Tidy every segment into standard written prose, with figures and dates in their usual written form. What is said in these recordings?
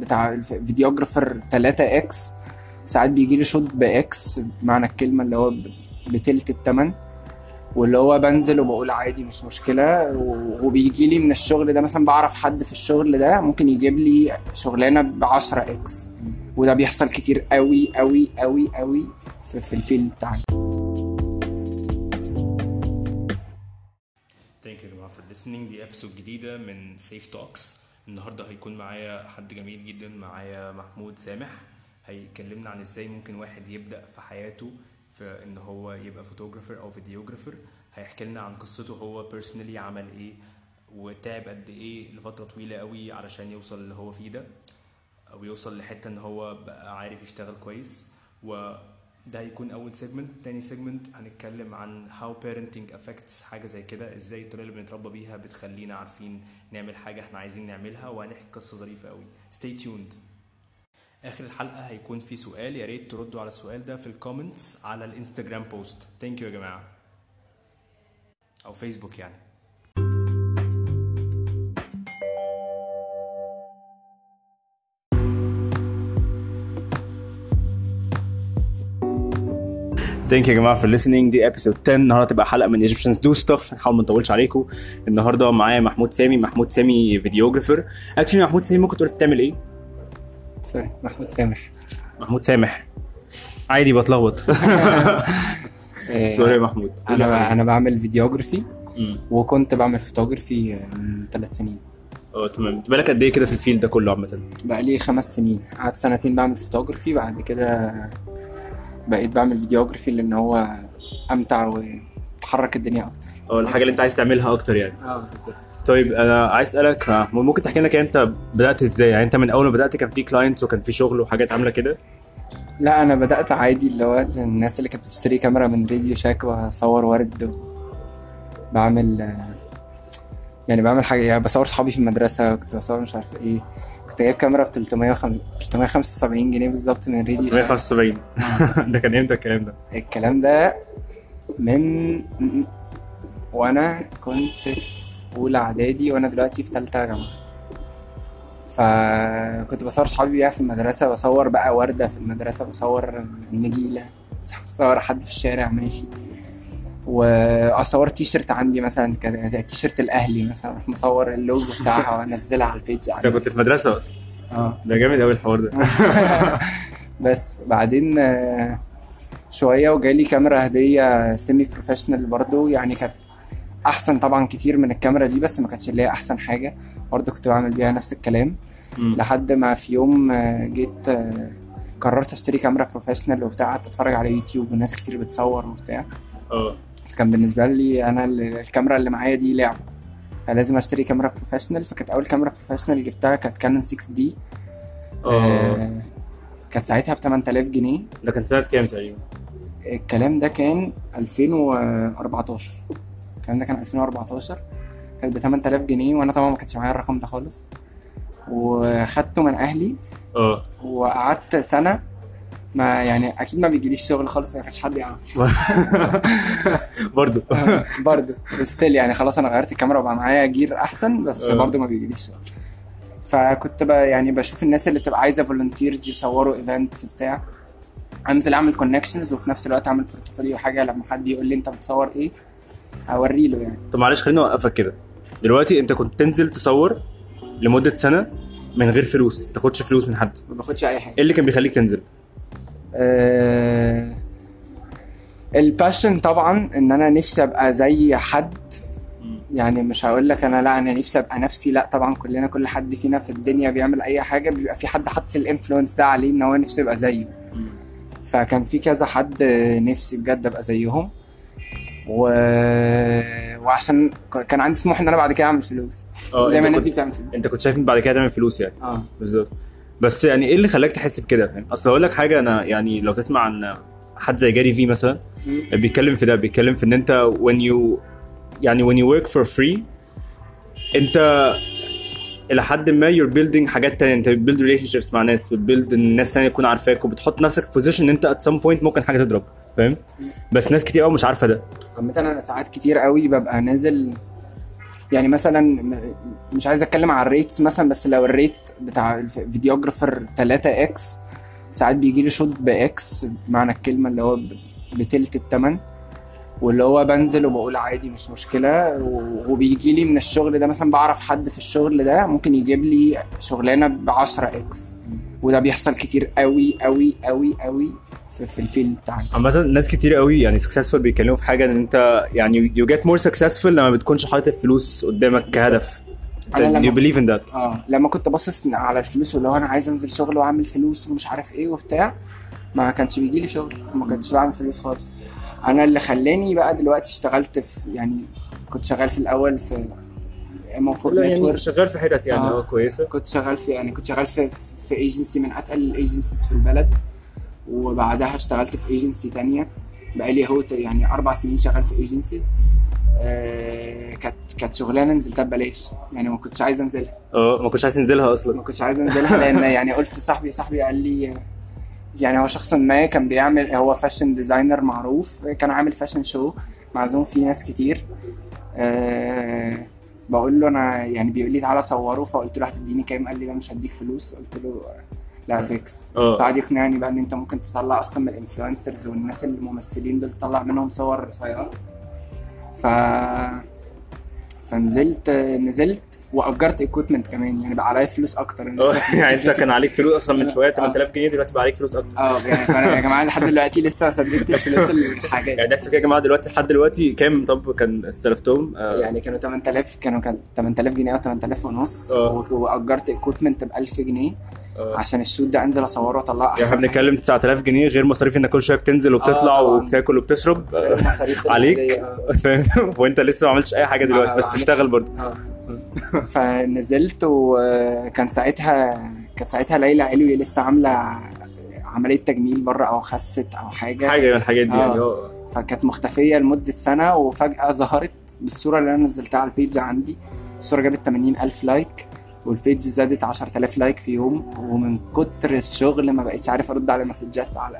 بتاع الفيديوجرافر 3x، ساعات بيجي لي شوت باكس معنى الكلمه اللي هو بتلت الثمن، واللي هو بنزل وبقول عادي مش مشكله. وبيجي لي من الشغل ده مثلا، بعرف حد في الشغل ده ممكن يجيب لي شغلانه ب10x، وده بيحصل كتير قوي قوي قوي قوي في الفيلد بتاعي. Thank you for listening دي episode جديدة من Safe Talks. النهاردة هيكون معايا حد جميل جدا، معايا محمود سامح. هيكلمنا عن ازاي ممكن واحد يبدأ في حياته في ان هو يبقى فوتوغرافر او فيديوغرافر. هيحكي لنا عن قصته هو personally، عمل ايه وتعب قد ايه لفترة طويلة قوي علشان يوصل اللي هو فيه ده، ويوصل لحتة ان هو بقى عارف يشتغل كويس. وده هيكون اول سيجمنت. تاني سيجمنت هنتكلم عن how parenting affects، حاجة زي كده، ازاي الطريقة اللي بنتربى بيها بتخلينا عارفين نعمل حاجة احنا عايزين نعملها، وهنحكي قصة ظريفة قوي. stay tuned. اخر الحلقة هيكون في سؤال، يا ريت تردوا على السؤال ده في الكومنتس على الانستجرام بوست. thank you يا جماعة، او فيسبوك يعني. ثانك يو يا جماعه for listening دي episode 10. النهارده تبقى حلقه من Egyptians do stuff، هنحاول ما نطولش عليكم. النهارده معايا محمود سامي. محمود سامي فيديوغرافر. اكشلي محمود سامي ممكن تقول بتعمل ايه؟ سوري، محمود سامح. محمود سامح عادي، بتلخبط. سوري يا محمود. انا بعمل فيديوغرافي، وكنت بعمل فوتوغرافي من 3 سنين. اه تمام. بالك قد ايه كده في الفيلد ده كله عامه؟ بقى لي 5 سنين، قعدت 2 سنين بعمل فوتوغرافي، بعد كده بقيت بعمل فيديوغرافي لان هو امتع وتحرك الدنيا اكتر، او الحاجه اللي انت عايز تعملها اكتر يعني. بالظبط. طيب انا عايز اسالك، ممكن تحكي لنا كده انت بدات ازاي؟ يعني انت من اول ما بدات كان في كلاينتس وكان في شغل وحاجات عامله كده؟ لا، انا بدات عادي، اللي هو الناس اللي كانت بتشتري كاميرا من راديو شاك، واصور ورد، بعمل يعني بعمل حاجه يعني، بصور صحابي في المدرسه، كنت بصور مش عارف ايه، كنت جايب كاميرا ب 375 جنيه بالظبط من راديو 375. ده كان امتى الكلام ده؟ من وانا كنت في اولى اعدادي، وانا دلوقتي في ثالثه جامعه. فكنت بصور صحابي بيها في المدرسه، بصور بقى ورده في المدرسه، بصور النجيله، بصور حد في الشارع ماشي، واصور تيشرت عندي مثلا تيشرت الاهلي مثلا، راح مصور اللوجو بتاعها وانزلها على البيج. انت كنت في مدرسه اصلا؟ ده جامد قوي الحوار ده. بس بعدين شويه وجالي كاميرا هديه سيمي بروفيشنال برضو، يعني كانت احسن طبعا كتير من الكاميرا دي، بس ما كانتش اللي هي احسن حاجه برضو، كنت بعمل بيها نفس الكلام. لحد ما في يوم جيت قررت اشتري كاميرا بروفيشنال وبتاع، اتفرج على يوتيوب وناس كتير بتصور وبتاع. كان بالنسبه لي انا الكاميرا اللي معايا دي لعبه، فلازم اشتري كاميرا بروفيشنال. فكانت اول كاميرا بروفيشنال جبتها كانت كانون 6D. كانت ساعتها ب 8000 جنيه. ده كان سنه كام تقريبا الكلام ده؟ كان 2014. الكلام ده كان 2014. كانت ب 8000 جنيه، وانا طبعا ما كانش معايا الرقم ده خالص، وخدته من اهلي. وقعدت سنه ما، يعني اكيد ما بيجيليش شغل خالص، ما كانش حد يعرف. برضو استيل يعني، خلاص انا غيرت الكاميرا وبقى معايا جير احسن، بس برضو ما بيجيليش شغل. فكنت بقى يعني بشوف الناس اللي بتبقى عايزه فولنتيرز يصوروا ايفنتس بتاع، انزل اعمل كونكشنز، وفي نفس الوقت اعمل بورتفوليو حاجه، لما حد يقول لي انت بتصور ايه اوري له يعني. طب معلش خليني اوقفك كده دلوقتي. انت كنت تنزل تصور لمده سنه من غير فلوس، ما تاخدش فلوس من حد، ما باخدش اي حاجه. ايه اللي كان بيخليك تنزل؟ الباشن طبعا، ان انا نفسي ابقى زي حد يعني. مش هقول لك انا لا، انا نفسي ابقى نفسي، لا طبعا كلنا، كل حد فينا في الدنيا بيعمل اي حاجه بيبقى في حد حاطط الانفلونس ده عليه ان هو نفسه يبقى زيه. فكان في كذا حد نفسي بجد ابقى زيهم، وعشان كان عندي طموح ان انا بعد كده اعمل فلوس زي ما الناس دي بتعمل فلوس. انت كنت شايف ان بعد كده تعمل فلوس يعني؟ بالظبط. بس يعني ايه اللي خلاك تحس بكده يعني؟ اصل اقول لك حاجه، انا يعني لو تسمع عن حد زي جاري في مثلا، بيتكلم في ده، بيتكلم في ان انت when you work for free، انت الى حد ما you're building حاجات تانية. انت بتبيلد relationships مع ناس، بتبيلد الناس تانية تكون عارفاك، وبتحط نفسك في بوزيشن ان انت at some point ممكن حاجه تضرب، فاهم؟ بس ناس كتير قوي مش عارفه ده. مثلا انا ساعات كتير قوي ببقى نازل يعني مثلا مش عايز اتكلم على الريتس مثلا، بس لو الريت بتاع الفيديوجرافر 3x ساعات بيجي لي شوت باكس معنى الكلمه، اللي هو بتلت الثمن، واللي هو بنزل وبقول عادي مش مشكله، وبيجي لي من الشغل ده مثلا، بعرف حد في الشغل ده ممكن يجيب لي شغلانه ب10x، وده بيحصل كتير قوي قوي قوي قوي في الفيلد بتاعنا. عامه ناس كتير قوي يعني سكسسفل بيتكلموا في حاجه ان انت يعني يو جيت مور سكسسفل لما بتكونش حاطط الفلوس قدامك كهدف. You believe in that. لما كنت باصص على الفلوس واللي هو انا عايز انزل شغل واعمل فلوس ومش عارف ايه وبتاع، ما كانش بيجي لي شغل، ما كنتش بعمل فلوس خالص. انا اللي خلاني بقى دلوقتي اشتغلت في، يعني كنت شغال في الاول في المفروض يعني شغال في حتت يعني كويسه، كنت شغال في يعني كنت شغال في ايجنسي من اتقل الايجنسيز في البلد، وبعدها اشتغلت في ايجنسي تانية بقى لي هو يعني 4 سنين شغال في ايجنسيز. كانت شغلانه نزلتها ببلاش، يعني ما كنتش عايز انزلها، ما كنتش عايز انزلها اصلا، ما كنتش عايز انزلها لان يعني قلت صاحبي قال لي، يعني هو شخص ما كان بيعمل، هو فاشن ديزاينر معروف، كان عامل فاشن شو معزوم فيه ناس كتير، بقول له انا يعني بيقول لي تعالى صوره، فقلت له هتديني كام؟ قال لي لا مش هديك فلوس، قلت له لا فيكس. فقعد يقنعني بقى ان انت ممكن تطلع اصلا من الانفلونسرز والناس الممثلين دول تطلع منهم صور صيقه. فنزلت واجرت ايكويبمنت كمان، يعني بقى عليا فلوس اكتر. يعني انت كان عليك فلوس اصلا من شويه 8000 جنيه، دلوقتي بقى عليك فلوس اكتر. يعني فانا يا جماعه لحد دلوقتي لسه ما سددتش فلوس الحاجات. يعني نفسك يا جماعه دلوقتي لحد دلوقتي كام؟ طب كان استلفتهم يعني كانوا 8000، كان 8000 جنيه او 8000 ونص، واجرت ايكويبمنت ب 1000 جنيه عشان الشوت ده انزل اصوره واطلع احسن. يعني بنتكلم 9000 جنيه غير مصاريف انك كل شويه بتنزل وبتطلع وبتاكل وبتشرب عليك، وانت لسه ما عملتش اي حاجه دلوقتي، بس تشتغل برضه. فنزلت، وكان ساعتها ليلى علوي لسه عامله عمليه تجميل بره، او خست او حاجه من الحاجات دي يعني. فكانت مختفيه لمده سنه، وفجاه ظهرت بالصوره اللي انا نزلتها على البيج عندي. الصوره جابت 80000 لايك، والبيج زادت 10000 لايك في يوم، ومن كتر الشغل ما بقيتش عارف ارد على مسجات على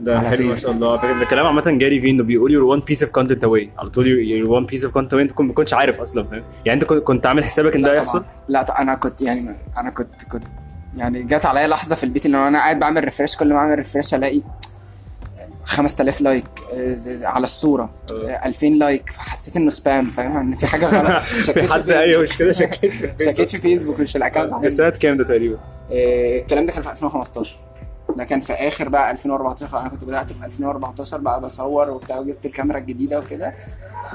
ده. حلو ما شاء الله. فكرة الكلام عامه جاري في انه بيقول يور وان بيس اوف كونتنت اواي، على طول يور وان بيس اوف كونتنت اواي. انت ما كنتش عارف اصلا، يعني انت كنت عامل حسابك ان ده هيحصل؟ لا انا كنت يعني انا كنت يعني جت عليا لحظه في البيت ان انا قاعد بعمل ريفريش، كل ما اعمل ريفريش الاقي 5000 لايك على الصوره، 2000 لايك، فحسيت انه سبام، فاهم ان في حاجه غلط. شكيت حد ايوه مش كده، شكيت في فيسبوك مش الاكونت. السنه كام ده تقريبا؟ الكلام ده كان في 2015، ده كان في اخر بقى 2014. انا كنت بدات في 2014 بقى بصور وبتاع، وجبت الكاميرا الجديده وكده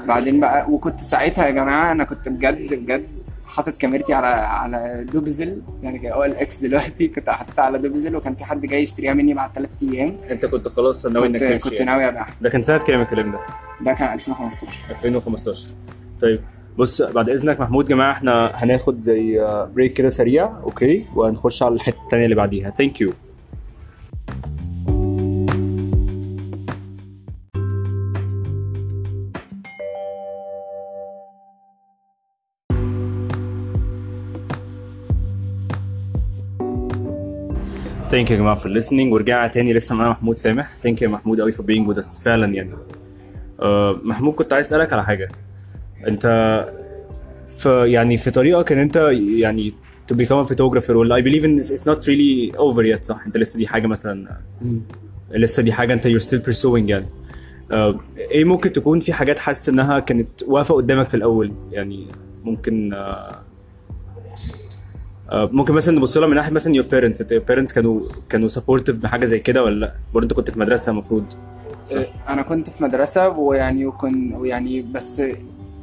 بعدين بقى. وكنت ساعتها يا جماعه انا كنت بجد حاطط كاميرتي على دوبزل، يعني او الاكس دلوقتي، كنت حاططها على دوبزل، وكان في حد جاي يشتريها مني بعد 3 ايام. انت كنت خلاص ناوي انك تمشي؟ كنت ناوي ابيعها. ده كان سنه كام الكلام ده؟ ده كان 2015. طيب بص بعد اذنك محمود، جماعه احنا هناخد زي بريك كده سريع، اوكي، وهنخش على الحته الثانيه اللي بعديها. ثانك يو. Thank you يا جماعة for listening. ورجع تاني لسه معانا محمود سامح. Thank you يا محمود قوي for being with us فعلا يعني. محمود كنت عايز اسألك على حاجة. انت في طريقك ان انت يعني to become a photographer، ولا I believe in it's not really over yet، صح؟ انت لسه دي حاجة مثلا، لسه دي حاجة انت you're still pursuing يعني. ايه ممكن تكون في حاجات حاسس انها كانت واقفة قدامك في الاول، يعني ممكن مثلا نبص لها من ناحيه مثلا your parents. انت your parents كانوا supportive بحاجه زي كده ولا لا؟ برضه انت كنت في مدرسه المفروض. انا كنت في مدرسه، ويعني بس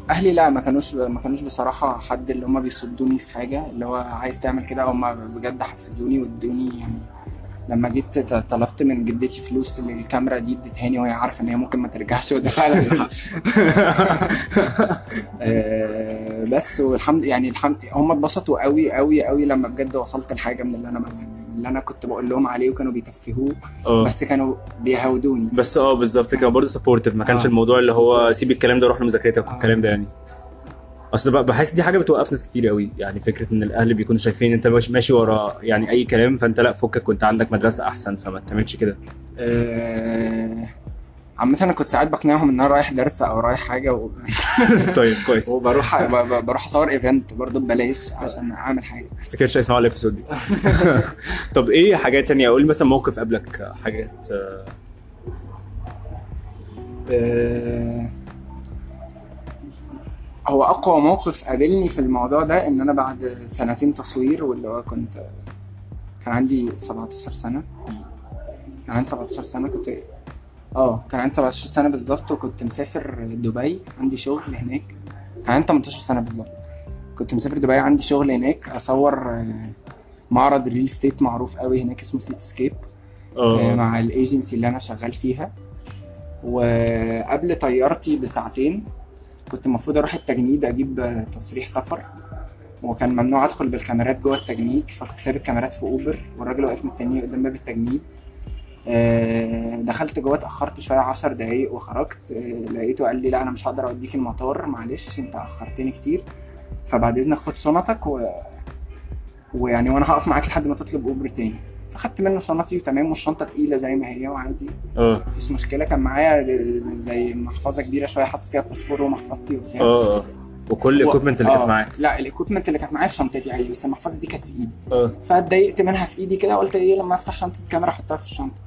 اهلي لا ما كانوش بصراحه حد اللي هم بيصدوني في حاجه، اللي هو عايز تعمل كده. هم بجد حفزوني وادوني، يعني لما جيت طلبت من جدتي فلوس للكاميرا دي اديتها لي وهي عارفه ان هي ممكن ما ترجعش، وده فعلا بس والحمد يعني هم اتبسطوا قوي قوي قوي لما بجد وصلت لحاجه من اللي انا كنت بقول لهم عليه وكانوا بيتفهوه، بس كانوا بيهودوني بس. بالظبط، كانوا برضه سبورتيف، ما كانش الموضوع اللي هو سيب الكلام ده روح لمذاكرتك والكلام ده يعني. اصل بحس دي حاجه بتوقف ناس كتير قوي، يعني فكره ان الاهل بيكونوا شايفين انت ماشي ورا يعني اي كلام، فانت لا فكك، كنت عندك مدرسه احسن فما تعملش كده. عامة انا كنت ساعات بقنعهم ان انا رايح درس او رايح حاجه طيب كويس. وبروح بروح اصور ايفنت برضه ببلاش عشان اعمل حاجه. افتكرش هيسمعوا الابيسود دي. طب ايه حاجات تانية؟ اقول مثلا موقف قبلك حاجات هو اقوى موقف قابلني في الموضوع ده ان انا بعد سنتين تصوير، واللي هو كان عندي 17 سنه. كان عندي 17 سنه كنت كان عندي 17 سنه بالظبط، وكنت مسافر دبي عندي شغل هناك. كان عندي 18 سنه بالظبط، كنت مسافر دبي عندي شغل هناك، اصور معرض ريل ستيت معروف قوي هناك اسمه سيت سكيب مع الايجنسي اللي انا شغال فيها. وقبل طيارتي بساعتين كنت المفروض اروح التجنيد اجيب تصريح سفر، وكان ممنوع ادخل بالكاميرات جوه التجنيد، فكنت سايب الكاميرات في اوبر والراجل واقف مستنيني قدام باب التجنيد. دخلت جوه اتاخرت شويه 10 دقايق وخرجت، لقيته قال لي لا انا مش هقدر اوديك المطار، معلش انت اخرتني كتير، فبعد اذنك خد شنطك ويعني وانا هقف معاك لحد ما تطلب اوبر تاني. فاخدت منه شنطتي وتمام، والشنطه تقيله زي ما هي وعادي مفيش مشكله. كان معايا زي محفظه كبيره شويه حاطط فيها الباسبور ومحفظتي وبتاع وكل الاكويبمنت اللي كانت معاك. لا الاكويبمنت اللي كانت معايا في شنطتي عادي، بس المحفظه دي كانت في ايدي. فاتضايقت منها في ايدي كده، قلت ايه لما افتح شنطه الكاميرا احطها في الشنطه.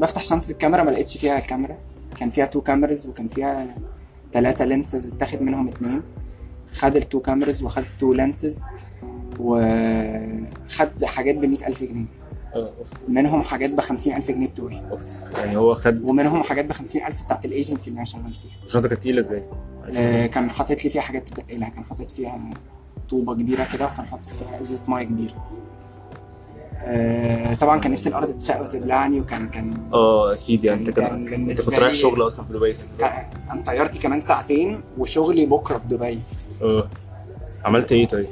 بفتح شنطه الكاميرا ما لقيتش فيها الكاميرا، كان فيها 2 كاميرز وكان فيها 3 لينسز، اتاخد منهم 2. خد ال2 كاميرز وخد 2 لينسز وخد حاجات ب 100,000 جنيه منهم حاجات ب 50,000 جنيه بتوعي. يعني هو خد ومنهم حاجات ب 50,000 بتاعت الايجنسي اللي انا شغال فيها. شنطتك كانت تقيله ازاي؟ كان حاطط لي فيها حاجات تقيله، كان حاطط فيها طوبه كبيره كده، وكان حاطط فيها ازازه ميه كبيره. طبعا كان نفسي الارض تشق وتبلعني، وكان اكيد. يعني انت كنت رايح شغل اصلا في دبي؟ انا طيارتي كمان ساعتين وشغلي بكره في دبي. عملت ايه طيب؟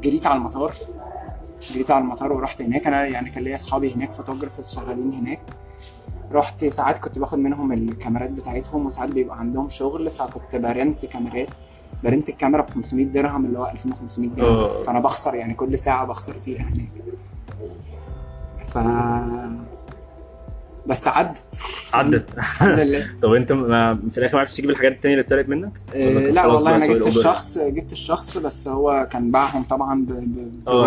جريت على المطار ورحت هناك. انا يعني كان ليا اصحابي هناك فوتوجرافرز شغالين هناك، رحت ساعات كنت باخد منهم الكاميرات بتاعتهم، وساعات بيبقى عندهم شغل، فكنت برنت كاميرات. برنت الكاميرا ب 500 درهم اللي هو 1500 جنيه فانا بخسر يعني كل ساعه بخسر فيها هناك. بس عدت الحمد لله. طب انت في الاخر ما عرفتش تجيب الحاجات التانية اللي اتسرقت منك؟ لا والله انا جبت الشخص بس هو كان باعهم طبعا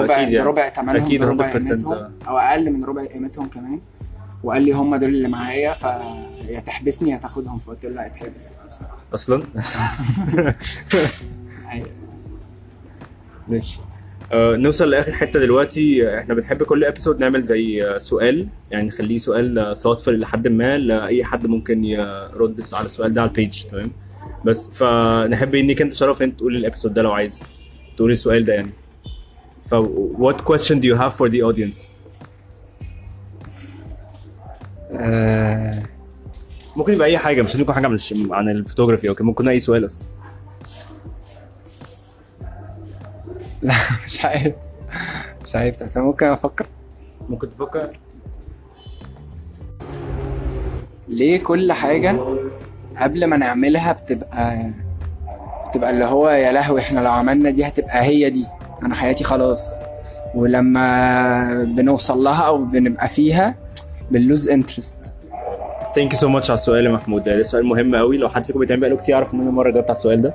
بربع ثمنهم، اكيد ربع قيمتهم او اقل من ربع قيمتهم كمان، وقال لي هم دول اللي معايا فيا تحبسني يا تاخدهم، فقلت له لا اتحبس اصلا. ماشي. نوصل لاخر حته دلوقتي. احنا بنحب كل ابيسود نعمل زي سؤال، يعني نخليه سؤال ثوتفل لحد ما لاي حد ممكن يرد على السؤال ده على البيج، تمام؟ بس فنحب انك انت تشرف انت تقول الابيسود ده لو عايز تقول السؤال ده يعني. ف what question do you have for the audience؟ ممكن يبقى اي حاجه، مش لازم يكون حاجه عن الفوتوغرافي. اوكي ممكن اي سؤال اصلا. لا مش عارف بس ممكن افكر. ممكن تفكر ليه كل حاجه قبل ما نعملها بتبقى اللي هو يا لهوي احنا لو عملنا دي هتبقى هي دي انا حياتي خلاص، ولما بنوصل لها او بنبقى فيها باللوز انترست. ثانك يو سو ماتش على السؤال يا محمود، ده سؤال مهم قوي. لو حد فيكم بيتعمل بقاله كتير يعرف ان انا المره جاوبت على السؤال ده.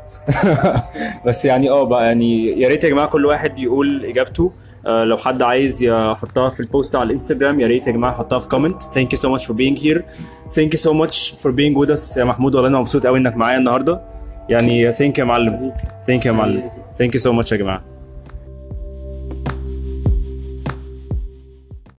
بس يعني بقى يعني يا ريت يا جماعه كل واحد يقول اجابته. لو حد عايز يحطها في البوست على الانستغرام يا ريت يا جماعه حطها في كومنت. ثانك يو سو ماتش فور بينج هير. ثانك يو سو ماتش فور بينج وذ اس يا محمود، والله انا مبسوط قوي انك معايا النهارده. يعني ثانك يو يا معلم. ثانك يو يا معلم. ثانك يو سو ماتش يا جماعه.